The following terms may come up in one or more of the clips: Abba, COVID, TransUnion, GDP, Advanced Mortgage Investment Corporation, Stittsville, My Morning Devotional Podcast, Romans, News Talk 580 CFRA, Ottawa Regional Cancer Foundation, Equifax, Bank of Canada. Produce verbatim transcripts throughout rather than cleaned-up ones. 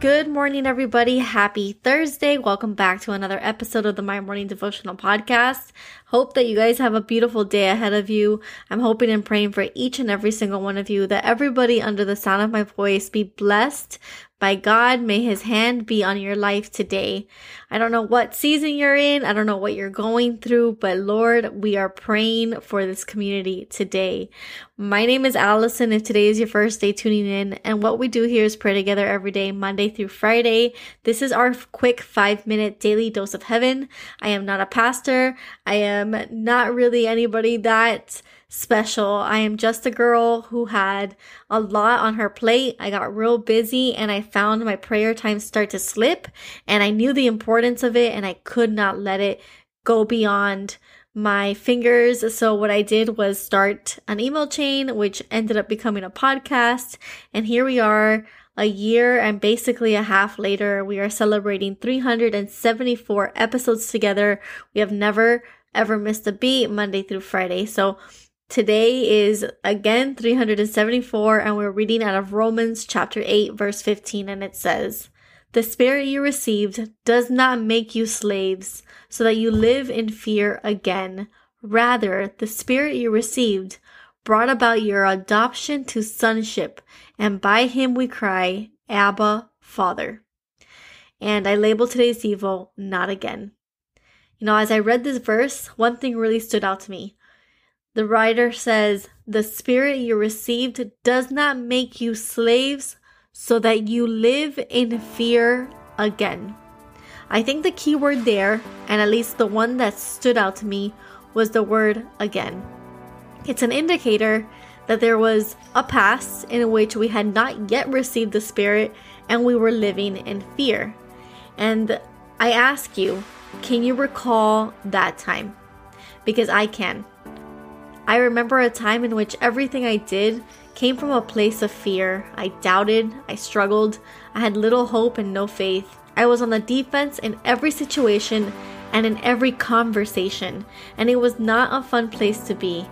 Good morning, everybody. Happy Thursday. Welcome back to another episode of the My Morning Devotional Podcast. Hope that you guys have a beautiful day ahead of you. I'm hoping and praying for each and every single one of you, that everybody under the sound of my voice be blessed by God. May His hand be on your life today. I don't know what season you're in. I don't know what you're going through, but Lord, we are praying for this community today. My name is Alison. If today is your first day tuning in, and what we do here is pray together every day, Monday through Friday. This is our quick five-minute daily dose of heaven. I am not a pastor. I am not really anybody that special. I am just a girl who had a lot on her plate. I got real busy and I found my prayer time start to slip, and I knew the importance of it and I could not let it go beyond my fingers. So what I did was start an email chain, which ended up becoming a podcast. And here we are a year and basically a half later. We are celebrating three hundred seventy-four episodes together. We have never ever missed a beat Monday through Friday. So today is again three hundred seventy-four, and we're reading out of Romans chapter eight, verse fifteen, and it says, "The spirit you received does not make you slaves so that you live in fear again. Rather, the spirit you received brought about your adoption to sonship, and by him we cry, Abba, Father." And I label today's Devo, Not Again. You know, as I read this verse, one thing really stood out to me. The writer says, the spirit you received does not make you slaves so that you live in fear again. I think the key word there, and at least the one that stood out to me, was the word again. It's an indicator that there was a past in which we had not yet received the spirit and we were living in fear. And I ask you, can you recall that time? Because I can. I remember a time in which everything I did came from a place of fear. I doubted, I struggled, I had little hope and no faith. I was on the defense in every situation and in every conversation, and it was not a fun place to be.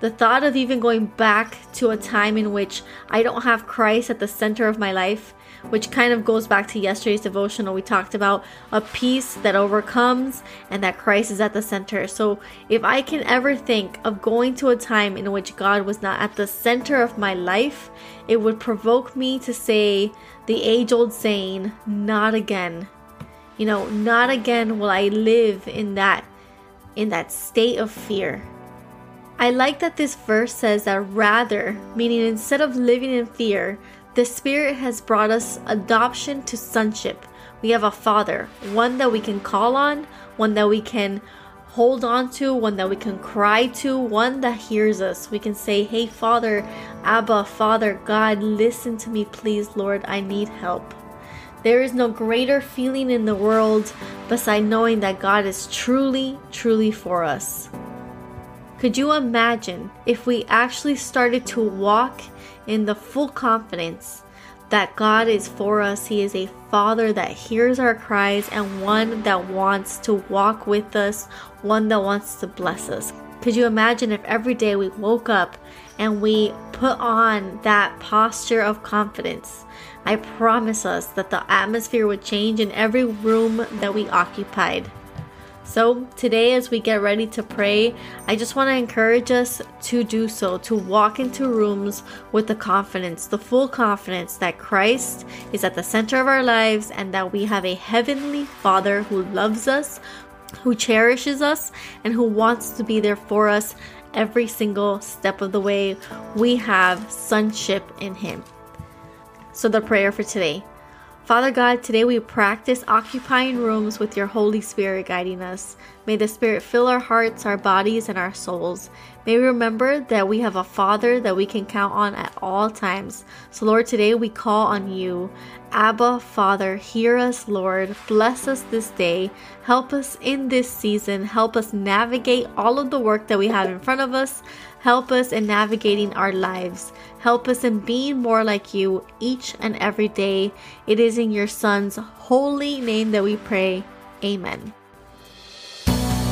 The thought of even going back to a time in which I don't have Christ at the center of my life, which kind of goes back to yesterday's devotional. We talked about a peace that overcomes and that Christ is at the center. So if I can ever think of going to a time in which God was not at the center of my life, it would provoke me to say the age-old saying, not again. You know, not again will I live in that, in that state of fear. I like that this verse says that rather, meaning instead of living in fear, the Spirit has brought us adoption to sonship. We have a Father, one that we can call on, one that we can hold on to, one that we can cry to, one that hears us. We can say, hey, Father, Abba, Father, God, listen to me, please, Lord, I need help. There is no greater feeling in the world beside knowing that God is truly, truly for us. Could you imagine if we actually started to walk in the full confidence that God is for us? He is a Father that hears our cries and one that wants to walk with us, one that wants to bless us. Could you imagine if every day we woke up and we put on that posture of confidence? I promise us that the atmosphere would change in every room that we occupied. So today, as we get ready to pray, I just want to encourage us to do so, to walk into rooms with the confidence, the full confidence that Christ is at the center of our lives and that we have a heavenly Father who loves us, who cherishes us, and who wants to be there for us every single step of the way. We have sonship in Him. So the prayer for today. Father God, today we practice occupying rooms with your Holy Spirit guiding us. May the Spirit fill our hearts, our bodies, and our souls. May we remember that we have a Father that we can count on at all times. So, Lord, today we call on you. Abba, Father, hear us, Lord. Bless us this day. Help us in this season. Help us navigate all of the work that we have in front of us. Help us in navigating our lives. Help us in being more like you each and every day. It is in your Son's holy name that we pray. Amen.